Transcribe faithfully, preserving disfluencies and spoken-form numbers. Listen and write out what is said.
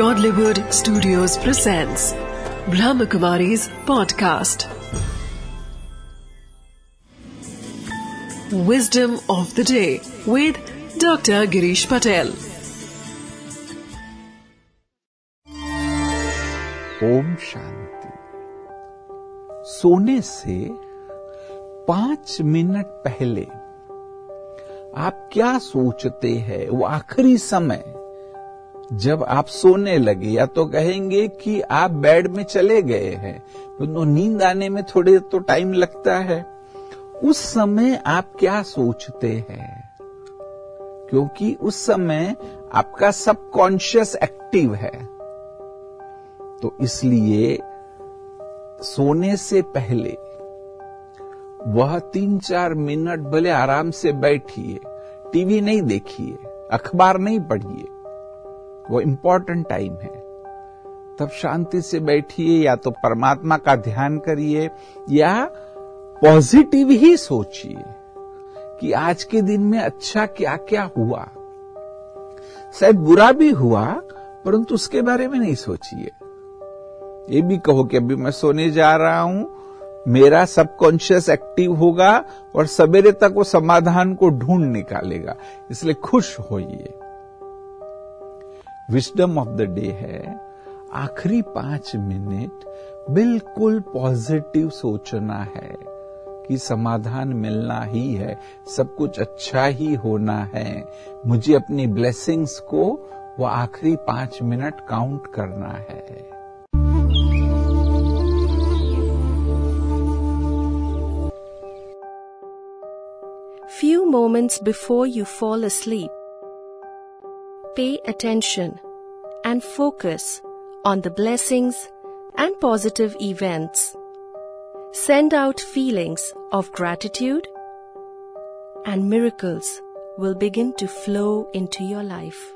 Godlywood Studios presents Brahm Kumari's podcast Wisdom of the Day with Doctor Girish Patel। Om Shanti. सोने से पांच minute पहले आप क्या सोचते हैं? वो आखिरी समय जब आप सोने लगे, या तो कहेंगे कि आप बेड में चले गए हैं, तो नींद आने में थोड़े तो टाइम लगता है। उस समय आप क्या सोचते हैं? क्योंकि उस समय आपका सबकॉन्शियस एक्टिव है। तो इसलिए सोने से पहले वह तीन चार मिनट भले आराम से बैठिए, टीवी नहीं देखिए, अखबार नहीं पढ़िए, वो इम्पोर्टेंट टाइम है। तब शांति से बैठिए, या तो परमात्मा का ध्यान करिए, या पॉजिटिव ही सोचिए कि आज के दिन में अच्छा क्या क्या हुआ। शायद बुरा भी हुआ, परंतु उसके बारे में नहीं सोचिए। ये भी कहो कि अभी मैं सोने जा रहा हूं, मेरा सबकॉन्शियस एक्टिव होगा और सवेरे तक वो समाधान को ढूंढ निकालेगा, इसलिए खुश होइए। विजडम ऑफ द डे है, आखिरी पांच मिनट बिल्कुल पॉजिटिव सोचना है कि समाधान मिलना ही है, सब कुछ अच्छा ही होना है। मुझे अपनी ब्लेसिंग्स को वो आखिरी पांच मिनट काउंट करना है। Few moments before you fall asleep, pay attention and focus on the blessings and positive events. Send out feelings of gratitude and miracles will begin to flow into your life.